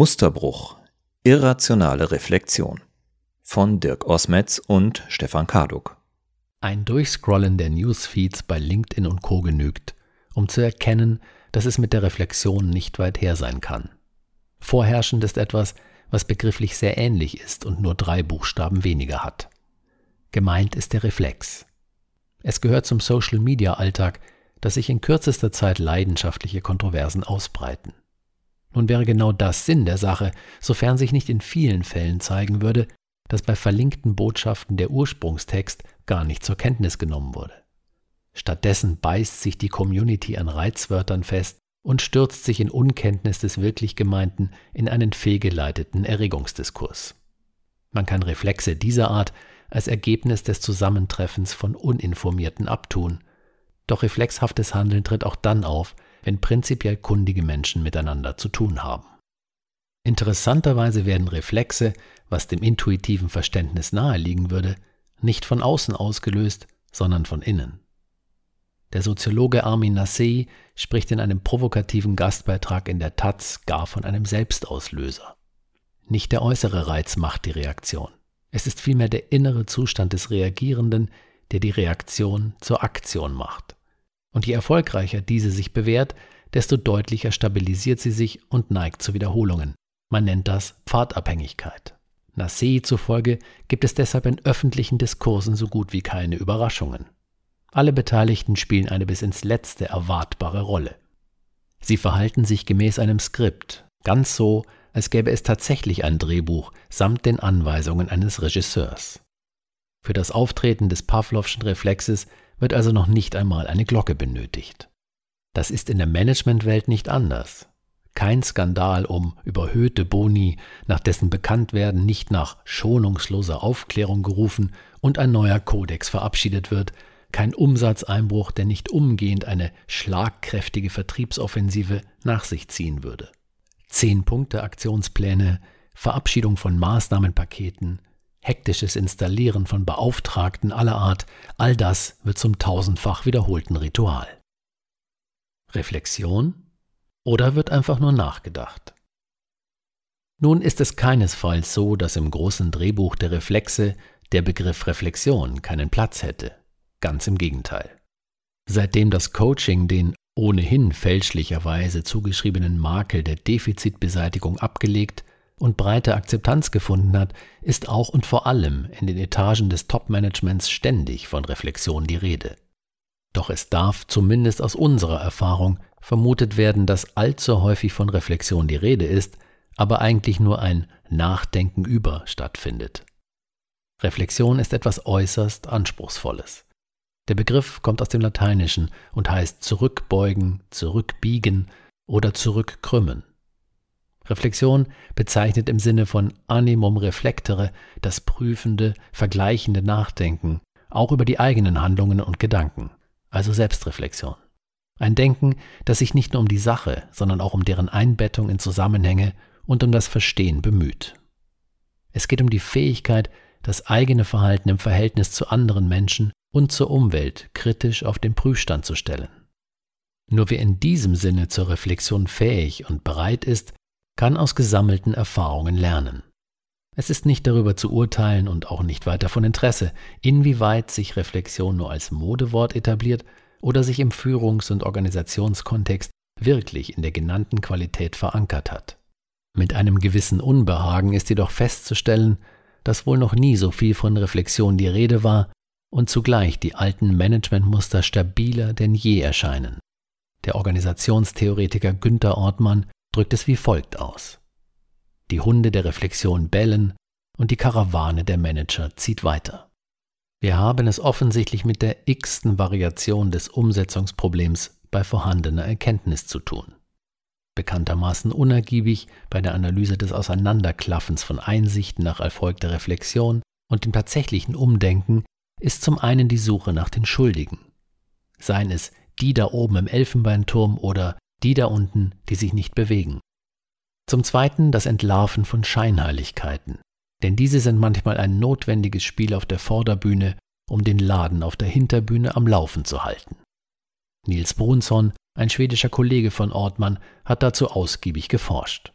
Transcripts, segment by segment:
Musterbruch – Irrationale Reflexion von Dirk Osmetz und Stefan Kaduk. Ein Durchscrollen der Newsfeeds bei LinkedIn und Co. genügt, um zu erkennen, dass es mit der Reflexion nicht weit her sein kann. Vorherrschend ist etwas, was begrifflich sehr ähnlich ist und nur 3 Buchstaben weniger hat. Gemeint ist der Reflex. Es gehört zum Social-Media-Alltag, dass sich in kürzester Zeit leidenschaftliche Kontroversen ausbreiten. Nun wäre genau das Sinn der Sache, sofern sich nicht in vielen Fällen zeigen würde, dass bei verlinkten Botschaften der Ursprungstext gar nicht zur Kenntnis genommen wurde. Stattdessen beißt sich die Community an Reizwörtern fest und stürzt sich in Unkenntnis des wirklich Gemeinten in einen fehlgeleiteten Erregungsdiskurs. Man kann Reflexe dieser Art als Ergebnis des Zusammentreffens von Uninformierten abtun. Doch reflexhaftes Handeln tritt auch dann auf, wenn prinzipiell kundige Menschen miteinander zu tun haben. Interessanterweise werden Reflexe, was dem intuitiven Verständnis naheliegen würde, nicht von außen ausgelöst, sondern von innen. Der Soziologe Armin Nassehi spricht in einem provokativen Gastbeitrag in der taz gar von einem Selbstauslöser. Nicht der äußere Reiz macht die Reaktion. Es ist vielmehr der innere Zustand des Reagierenden, der die Reaktion zur Aktion macht. Und je erfolgreicher diese sich bewährt, desto deutlicher stabilisiert sie sich und neigt zu Wiederholungen. Man nennt das Pfadabhängigkeit. Nassehi zufolge gibt es deshalb in öffentlichen Diskursen so gut wie keine Überraschungen. Alle Beteiligten spielen eine bis ins Letzte erwartbare Rolle. Sie verhalten sich gemäß einem Skript, ganz so, als gäbe es tatsächlich ein Drehbuch samt den Anweisungen eines Regisseurs. Für das Auftreten des Pavlovschen Reflexes wird also noch nicht einmal eine Glocke benötigt. Das ist in der Managementwelt nicht anders. Kein Skandal um überhöhte Boni, nach dessen Bekanntwerden nicht nach schonungsloser Aufklärung gerufen und ein neuer Kodex verabschiedet wird, kein Umsatzeinbruch, der nicht umgehend eine schlagkräftige Vertriebsoffensive nach sich ziehen würde. 10-Punkte-Aktionspläne, Verabschiedung von Maßnahmenpaketen, hektisches Installieren von Beauftragten aller Art, all das wird zum 1000-fach wiederholten Ritual. Reflexion? Oder wird einfach nur nachgedacht? Nun ist es keinesfalls so, dass im großen Drehbuch der Reflexe der Begriff Reflexion keinen Platz hätte. Ganz im Gegenteil. Seitdem das Coaching den ohnehin fälschlicherweise zugeschriebenen Makel der Defizitbeseitigung abgelegt und breite Akzeptanz gefunden hat, ist auch und vor allem in den Etagen des Top-Managements ständig von Reflexion die Rede. Doch es darf zumindest aus unserer Erfahrung vermutet werden, dass allzu häufig von Reflexion die Rede ist, aber eigentlich nur ein Nachdenken über stattfindet. Reflexion ist etwas äußerst Anspruchsvolles. Der Begriff kommt aus dem Lateinischen und heißt zurückbeugen, zurückbiegen oder zurückkrümmen. Reflexion bezeichnet im Sinne von animum reflectere das prüfende, vergleichende Nachdenken, auch über die eigenen Handlungen und Gedanken, also Selbstreflexion. Ein Denken, das sich nicht nur um die Sache, sondern auch um deren Einbettung in Zusammenhänge und um das Verstehen bemüht. Es geht um die Fähigkeit, das eigene Verhalten im Verhältnis zu anderen Menschen und zur Umwelt kritisch auf den Prüfstand zu stellen. Nur wer in diesem Sinne zur Reflexion fähig und bereit ist, kann aus gesammelten Erfahrungen lernen. Es ist nicht darüber zu urteilen und auch nicht weiter von Interesse, inwieweit sich Reflexion nur als Modewort etabliert oder sich im Führungs- und Organisationskontext wirklich in der genannten Qualität verankert hat. Mit einem gewissen Unbehagen ist jedoch festzustellen, dass wohl noch nie so viel von Reflexion die Rede war, und zugleich die alten Managementmuster stabiler denn je erscheinen. Der Organisationstheoretiker Günther Ortmann drückt es wie folgt aus: Die Hunde der Reflexion bellen und die Karawane der Manager zieht weiter. Wir haben es offensichtlich mit der x-ten Variation des Umsetzungsproblems bei vorhandener Erkenntnis zu tun. Bekanntermaßen unergiebig bei der Analyse des Auseinanderklaffens von Einsichten nach erfolgter Reflexion und dem tatsächlichen Umdenken ist zum einen die Suche nach den Schuldigen. Seien es die da oben im Elfenbeinturm oder die da unten, die sich nicht bewegen. Zum zweiten das Entlarven von Scheinheiligkeiten, denn diese sind manchmal ein notwendiges Spiel auf der Vorderbühne, um den Laden auf der Hinterbühne am Laufen zu halten. Nils Brunsson, ein schwedischer Kollege von Ortmann, hat dazu ausgiebig geforscht.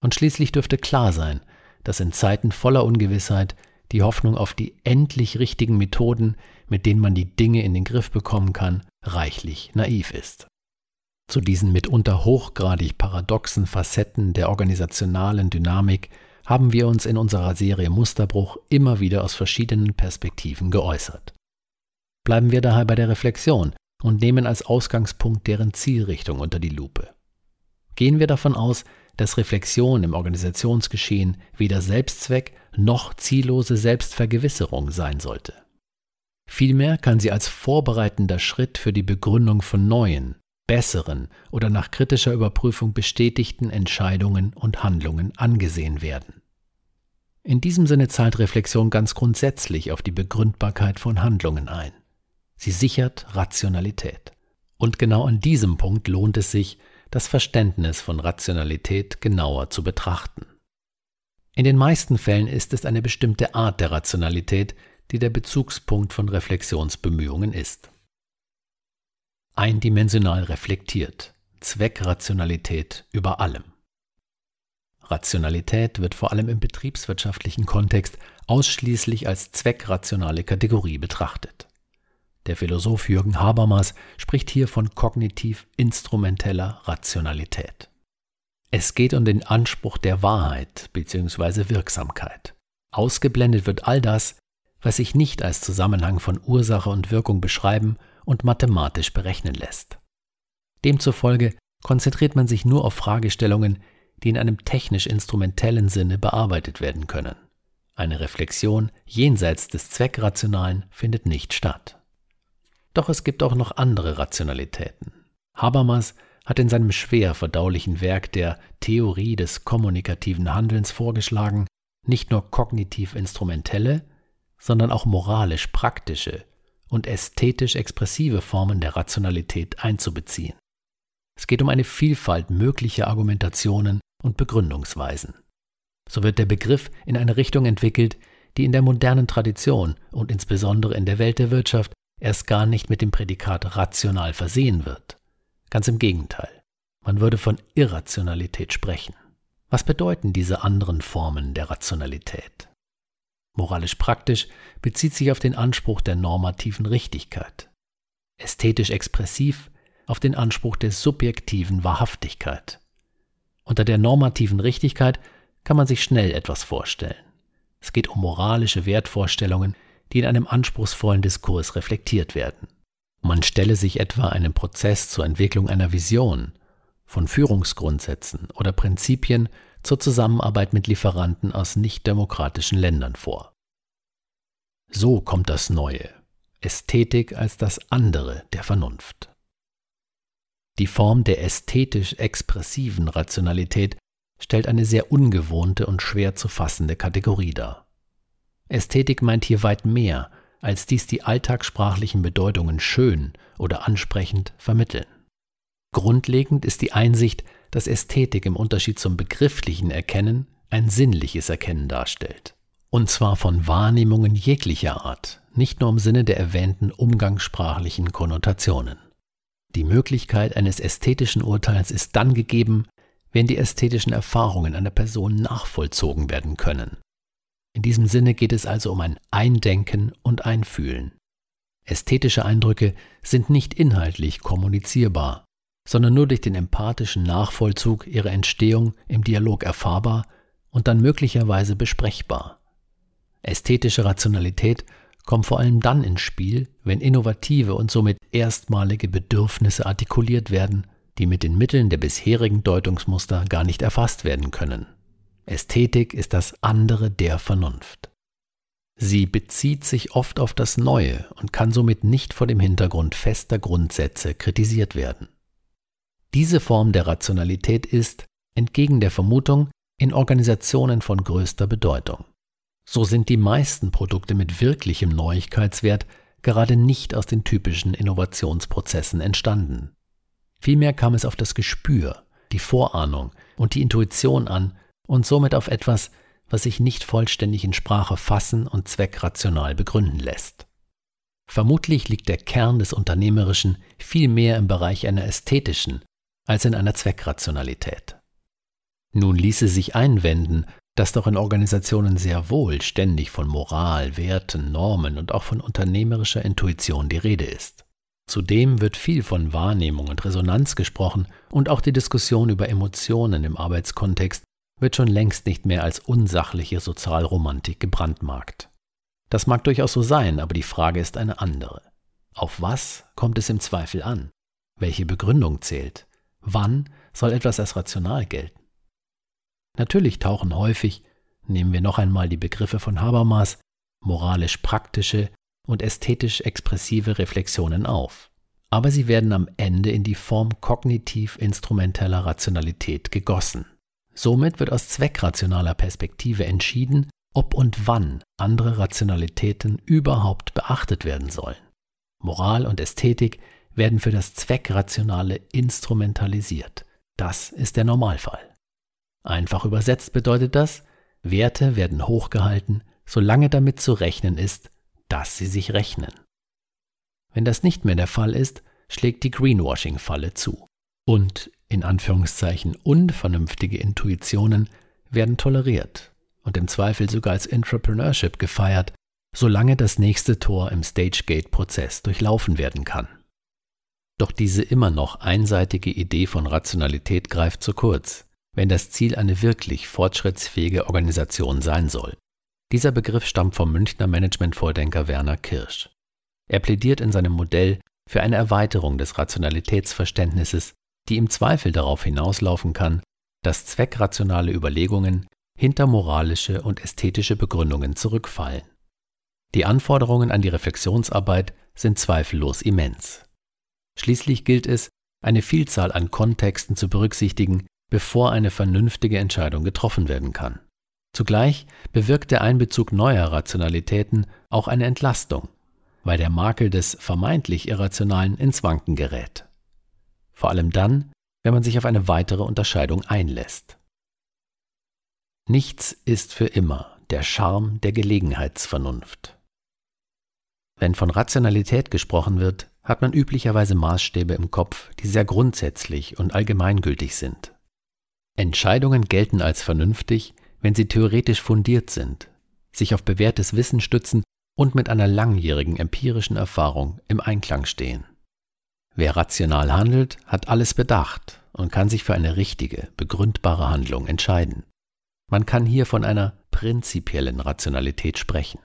Und schließlich dürfte klar sein, dass in Zeiten voller Ungewissheit die Hoffnung auf die endlich richtigen Methoden, mit denen man die Dinge in den Griff bekommen kann, reichlich naiv ist. Zu diesen mitunter hochgradig paradoxen Facetten der organisationalen Dynamik haben wir uns in unserer Serie Musterbruch immer wieder aus verschiedenen Perspektiven geäußert. Bleiben wir daher bei der Reflexion und nehmen als Ausgangspunkt deren Zielrichtung unter die Lupe. Gehen wir davon aus, dass Reflexion im Organisationsgeschehen weder Selbstzweck noch ziellose Selbstvergewisserung sein sollte. Vielmehr kann sie als vorbereitender Schritt für die Begründung von neuen, besseren oder nach kritischer Überprüfung bestätigten Entscheidungen und Handlungen angesehen werden. In diesem Sinne zahlt Reflexion ganz grundsätzlich auf die Begründbarkeit von Handlungen ein. Sie sichert Rationalität. Und genau an diesem Punkt lohnt es sich, das Verständnis von Rationalität genauer zu betrachten. In den meisten Fällen ist es eine bestimmte Art der Rationalität, die der Bezugspunkt von Reflexionsbemühungen ist. Eindimensional reflektiert, Zweckrationalität über allem. Rationalität wird vor allem im betriebswirtschaftlichen Kontext ausschließlich als zweckrationale Kategorie betrachtet. Der Philosoph Jürgen Habermas spricht hier von kognitiv-instrumenteller Rationalität. Es geht um den Anspruch der Wahrheit bzw. Wirksamkeit. Ausgeblendet wird all das, was sich nicht als Zusammenhang von Ursache und Wirkung beschreiben und mathematisch berechnen lässt. Demzufolge konzentriert man sich nur auf Fragestellungen, die in einem technisch-instrumentellen Sinne bearbeitet werden können. Eine Reflexion jenseits des Zweckrationalen findet nicht statt. Doch es gibt auch noch andere Rationalitäten. Habermas hat in seinem schwer verdaulichen Werk der Theorie des kommunikativen Handelns vorgeschlagen, nicht nur kognitiv-instrumentelle, sondern auch moralisch-praktische und ästhetisch-expressive Formen der Rationalität einzubeziehen. Es geht um eine Vielfalt möglicher Argumentationen und Begründungsweisen. So wird der Begriff in eine Richtung entwickelt, die in der modernen Tradition und insbesondere in der Welt der Wirtschaft erst gar nicht mit dem Prädikat rational versehen wird. Ganz im Gegenteil, man würde von Irrationalität sprechen. Was bedeuten diese anderen Formen der Rationalität? Moralisch-praktisch bezieht sich auf den Anspruch der normativen Richtigkeit. Ästhetisch-expressiv auf den Anspruch der subjektiven Wahrhaftigkeit. Unter der normativen Richtigkeit kann man sich schnell etwas vorstellen. Es geht um moralische Wertvorstellungen, die in einem anspruchsvollen Diskurs reflektiert werden. Man stelle sich etwa einen Prozess zur Entwicklung einer Vision, von Führungsgrundsätzen oder Prinzipien zur Zusammenarbeit mit Lieferanten aus nichtdemokratischen Ländern vor. So kommt das Neue, Ästhetik als das andere der Vernunft. Die Form der ästhetisch-expressiven Rationalität stellt eine sehr ungewohnte und schwer zu fassende Kategorie dar. Ästhetik meint hier weit mehr, als dies die alltagssprachlichen Bedeutungen schön oder ansprechend vermitteln. Grundlegend ist die Einsicht, dass Ästhetik im Unterschied zum begrifflichen Erkennen ein sinnliches Erkennen darstellt. Und zwar von Wahrnehmungen jeglicher Art, nicht nur im Sinne der erwähnten umgangssprachlichen Konnotationen. Die Möglichkeit eines ästhetischen Urteils ist dann gegeben, wenn die ästhetischen Erfahrungen einer Person nachvollzogen werden können. In diesem Sinne geht es also um ein Eindenken und Einfühlen. Ästhetische Eindrücke sind nicht inhaltlich kommunizierbar, sondern nur durch den empathischen Nachvollzug ihrer Entstehung im Dialog erfahrbar und dann möglicherweise besprechbar. Ästhetische Rationalität kommt vor allem dann ins Spiel, wenn innovative und somit erstmalige Bedürfnisse artikuliert werden, die mit den Mitteln der bisherigen Deutungsmuster gar nicht erfasst werden können. Ästhetik ist das andere der Vernunft. Sie bezieht sich oft auf das Neue und kann somit nicht vor dem Hintergrund fester Grundsätze kritisiert werden. Diese Form der Rationalität ist, entgegen der Vermutung, in Organisationen von größter Bedeutung. So sind die meisten Produkte mit wirklichem Neuigkeitswert gerade nicht aus den typischen Innovationsprozessen entstanden. Vielmehr kam es auf das Gespür, die Vorahnung und die Intuition an, und somit auf etwas, was sich nicht vollständig in Sprache fassen und zweckrational begründen lässt. Vermutlich liegt der Kern des Unternehmerischen viel mehr im Bereich einer ästhetischen als in einer Zweckrationalität. Nun ließe sich einwenden, dass doch in Organisationen sehr wohl ständig von Moral, Werten, Normen und auch von unternehmerischer Intuition die Rede ist. Zudem wird viel von Wahrnehmung und Resonanz gesprochen und auch die Diskussion über Emotionen im Arbeitskontext wird schon längst nicht mehr als unsachliche Sozialromantik gebrandmarkt. Das mag durchaus so sein, aber die Frage ist eine andere. Auf was kommt es im Zweifel an? Welche Begründung zählt? Wann soll etwas als rational gelten? Natürlich tauchen häufig, nehmen wir noch einmal die Begriffe von Habermas, moralisch-praktische und ästhetisch-expressive Reflexionen auf. Aber sie werden am Ende in die Form kognitiv-instrumenteller Rationalität gegossen. Somit wird aus zweckrationaler Perspektive entschieden, ob und wann andere Rationalitäten überhaupt beachtet werden sollen. Moral und Ästhetik werden für das Zweckrationale instrumentalisiert. Das ist der Normalfall. Einfach übersetzt bedeutet das, Werte werden hochgehalten, solange damit zu rechnen ist, dass sie sich rechnen. Wenn das nicht mehr der Fall ist, schlägt die Greenwashing-Falle zu. Und, in Anführungszeichen, unvernünftige Intuitionen werden toleriert und im Zweifel sogar als Entrepreneurship gefeiert, solange das nächste Tor im Stage-Gate-Prozess durchlaufen werden kann. Doch diese immer noch einseitige Idee von Rationalität greift zu kurz, wenn das Ziel eine wirklich fortschrittsfähige Organisation sein soll. Dieser Begriff stammt vom Münchner Management-Vordenker Werner Kirsch. Er plädiert in seinem Modell für eine Erweiterung des Rationalitätsverständnisses, die im Zweifel darauf hinauslaufen kann, dass zweckrationale Überlegungen hinter moralische und ästhetische Begründungen zurückfallen. Die Anforderungen an die Reflexionsarbeit sind zweifellos immens. Schließlich gilt es, eine Vielzahl an Kontexten zu berücksichtigen, bevor eine vernünftige Entscheidung getroffen werden kann. Zugleich bewirkt der Einbezug neuer Rationalitäten auch eine Entlastung, weil der Makel des vermeintlich Irrationalen ins Wanken gerät. Vor allem dann, wenn man sich auf eine weitere Unterscheidung einlässt. Nichts ist für immer, der Charme der Gelegenheitsvernunft. Wenn von Rationalität gesprochen wird, hat man üblicherweise Maßstäbe im Kopf, die sehr grundsätzlich und allgemeingültig sind. Entscheidungen gelten als vernünftig, wenn sie theoretisch fundiert sind, sich auf bewährtes Wissen stützen und mit einer langjährigen empirischen Erfahrung im Einklang stehen. Wer rational handelt, hat alles bedacht und kann sich für eine richtige, begründbare Handlung entscheiden. Man kann hier von einer prinzipiellen Rationalität sprechen.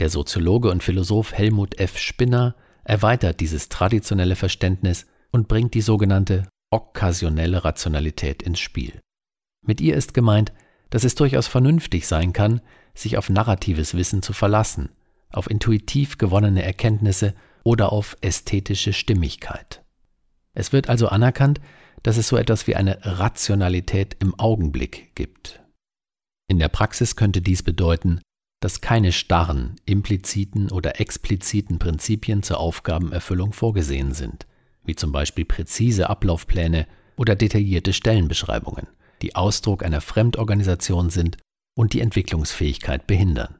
Der Soziologe und Philosoph Helmut F. Spinner erweitert dieses traditionelle Verständnis und bringt die sogenannte okkasionelle Rationalität ins Spiel. Mit ihr ist gemeint, dass es durchaus vernünftig sein kann, sich auf narratives Wissen zu verlassen, auf intuitiv gewonnene Erkenntnisse oder auf ästhetische Stimmigkeit. Es wird also anerkannt, dass es so etwas wie eine Rationalität im Augenblick gibt. In der Praxis könnte dies bedeuten, dass keine starren, impliziten oder expliziten Prinzipien zur Aufgabenerfüllung vorgesehen sind, wie zum Beispiel präzise Ablaufpläne oder detaillierte Stellenbeschreibungen, die Ausdruck einer Fremdorganisation sind und die Entwicklungsfähigkeit behindern.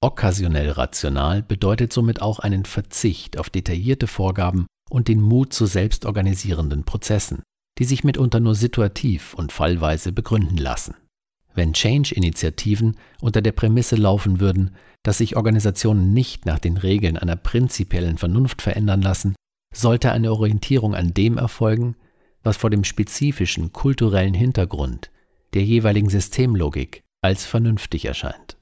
Okkasionell rational bedeutet somit auch einen Verzicht auf detaillierte Vorgaben und den Mut zu selbstorganisierenden Prozessen, die sich mitunter nur situativ und fallweise begründen lassen. Wenn Change-Initiativen unter der Prämisse laufen würden, dass sich Organisationen nicht nach den Regeln einer prinzipiellen Vernunft verändern lassen, sollte eine Orientierung an dem erfolgen, was vor dem spezifischen kulturellen Hintergrund der jeweiligen Systemlogik als vernünftig erscheint.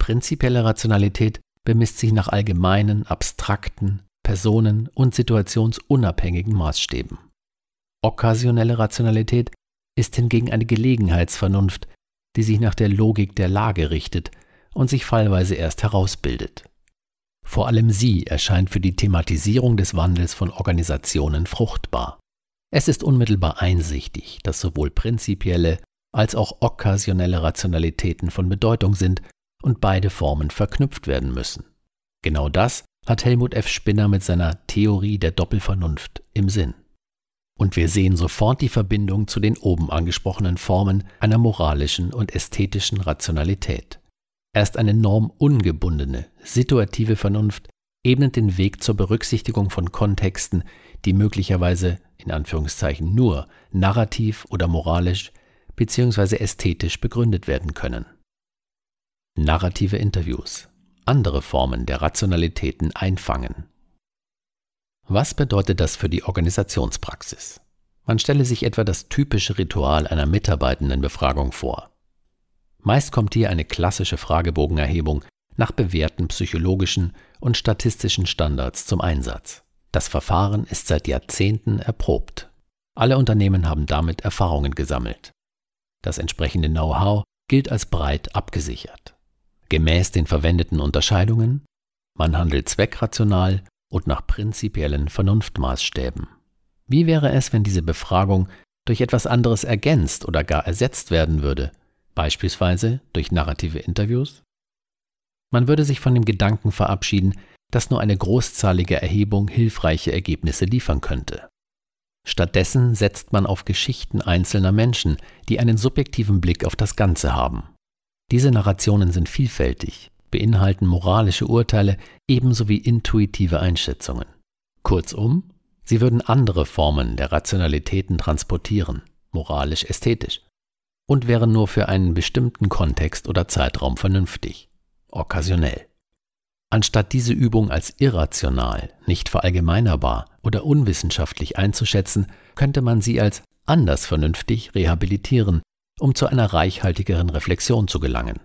Prinzipielle Rationalität bemisst sich nach allgemeinen, abstrakten, personen- und situationsunabhängigen Maßstäben. Okkasionelle Rationalität ist hingegen eine Gelegenheitsvernunft, die sich nach der Logik der Lage richtet und sich fallweise erst herausbildet. Vor allem sie erscheint für die Thematisierung des Wandels von Organisationen fruchtbar. Es ist unmittelbar einsichtig, dass sowohl prinzipielle als auch okkasionelle Rationalitäten von Bedeutung sind und beide Formen verknüpft werden müssen. Genau das hat Helmut F. Spinner mit seiner Theorie der Doppelvernunft im Sinn. Und wir sehen sofort die Verbindung zu den oben angesprochenen Formen einer moralischen und ästhetischen Rationalität. Erst eine normungebundene, situative Vernunft ebnet den Weg zur Berücksichtigung von Kontexten, die möglicherweise, in Anführungszeichen, nur narrativ oder moralisch bzw. ästhetisch begründet werden können. Narrative Interviews andere Formen der Rationalitäten einfangen. Was bedeutet das für die Organisationspraxis? Man stelle sich etwa das typische Ritual einer Mitarbeitendenbefragung vor. Meist kommt hier eine klassische Fragebogenerhebung nach bewährten psychologischen und statistischen Standards zum Einsatz. Das Verfahren ist seit Jahrzehnten erprobt. Alle Unternehmen haben damit Erfahrungen gesammelt. Das entsprechende Know-how gilt als breit abgesichert. Gemäß den verwendeten Unterscheidungen, man handelt zweckrational und nach prinzipiellen Vernunftmaßstäben. Wie wäre es, wenn diese Befragung durch etwas anderes ergänzt oder gar ersetzt werden würde, beispielsweise durch narrative Interviews? Man würde sich von dem Gedanken verabschieden, dass nur eine großzahlige Erhebung hilfreiche Ergebnisse liefern könnte. Stattdessen setzt man auf Geschichten einzelner Menschen, die einen subjektiven Blick auf das Ganze haben. Diese Narrationen sind vielfältig, beinhalten moralische Urteile ebenso wie intuitive Einschätzungen. Kurzum, sie würden andere Formen der Rationalitäten transportieren, moralisch-ästhetisch, und wären nur für einen bestimmten Kontext oder Zeitraum vernünftig, okkasionell. Anstatt diese Übung als irrational, nicht verallgemeinerbar oder unwissenschaftlich einzuschätzen, könnte man sie als anders vernünftig rehabilitieren, um zu einer reichhaltigeren Reflexion zu gelangen.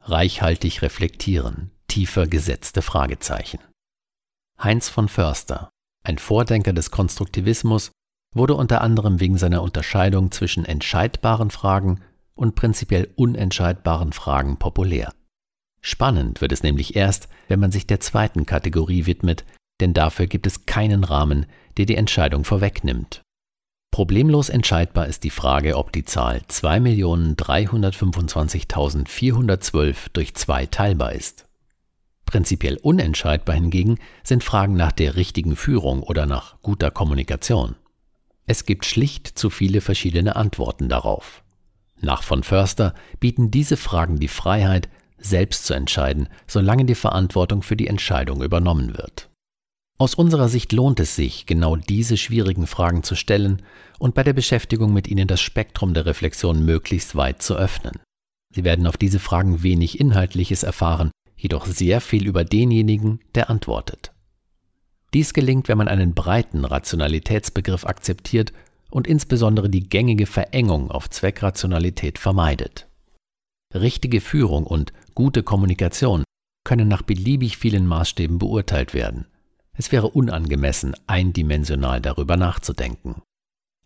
Reichhaltig reflektieren, tiefer gesetzte Fragezeichen. Heinz von Förster, ein Vordenker des Konstruktivismus, wurde unter anderem wegen seiner Unterscheidung zwischen entscheidbaren Fragen und prinzipiell unentscheidbaren Fragen populär. Spannend wird es nämlich erst, wenn man sich der zweiten Kategorie widmet, denn dafür gibt es keinen Rahmen, der die Entscheidung vorwegnimmt. Problemlos entscheidbar ist die Frage, ob die Zahl 2.325.412 durch 2 teilbar ist. Prinzipiell unentscheidbar hingegen sind Fragen nach der richtigen Führung oder nach guter Kommunikation. Es gibt schlicht zu viele verschiedene Antworten darauf. Nach von Förster bieten diese Fragen die Freiheit, selbst zu entscheiden, solange die Verantwortung für die Entscheidung übernommen wird. Aus unserer Sicht lohnt es sich, genau diese schwierigen Fragen zu stellen und bei der Beschäftigung mit ihnen das Spektrum der Reflexion möglichst weit zu öffnen. Sie werden auf diese Fragen wenig Inhaltliches erfahren, jedoch sehr viel über denjenigen, der antwortet. Dies gelingt, wenn man einen breiten Rationalitätsbegriff akzeptiert und insbesondere die gängige Verengung auf Zweckrationalität vermeidet. Richtige Führung und gute Kommunikation können nach beliebig vielen Maßstäben beurteilt werden. Es wäre unangemessen, eindimensional darüber nachzudenken.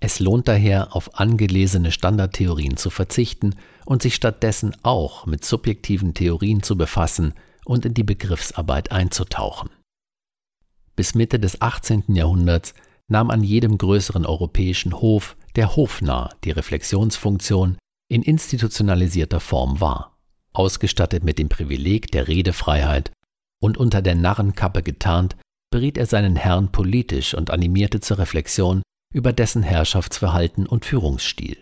Es lohnt daher, auf angelesene Standardtheorien zu verzichten und sich stattdessen auch mit subjektiven Theorien zu befassen und in die Begriffsarbeit einzutauchen. Bis Mitte des 18. Jahrhunderts nahm an jedem größeren europäischen Hof der Hofnarr die Reflexionsfunktion in institutionalisierter Form war, ausgestattet mit dem Privileg der Redefreiheit und unter der Narrenkappe getarnt, beriet er seinen Herrn politisch und animierte zur Reflexion über dessen Herrschaftsverhalten und Führungsstil.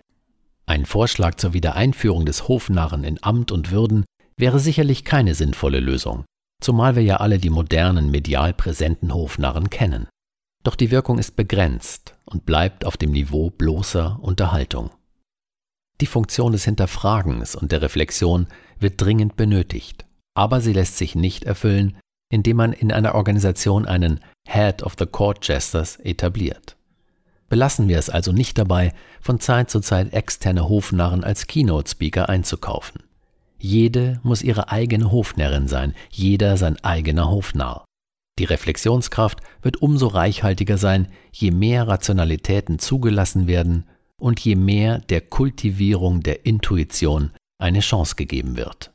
Ein Vorschlag zur Wiedereinführung des Hofnarren in Amt und Würden wäre sicherlich keine sinnvolle Lösung, zumal wir ja alle die modernen, medial präsenten Hofnarren kennen. Doch die Wirkung ist begrenzt und bleibt auf dem Niveau bloßer Unterhaltung. Die Funktion des Hinterfragens und der Reflexion wird dringend benötigt, aber sie lässt sich nicht erfüllen, indem man in einer Organisation einen Head of the Court Jesters etabliert. Belassen wir es also nicht dabei, von Zeit zu Zeit externe Hofnarren als Keynote-Speaker einzukaufen. Jede muss ihre eigene Hofnarrin sein, jeder sein eigener Hofnarr. Die Reflexionskraft wird umso reichhaltiger sein, je mehr Rationalitäten zugelassen werden und je mehr der Kultivierung der Intuition eine Chance gegeben wird.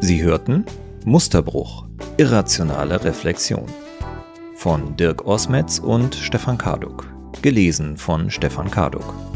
Sie hörten Musterbruch, irrationale Reflexion von Dirk Osmetz und Stefan Kaduk, gelesen von Stefan Kaduk.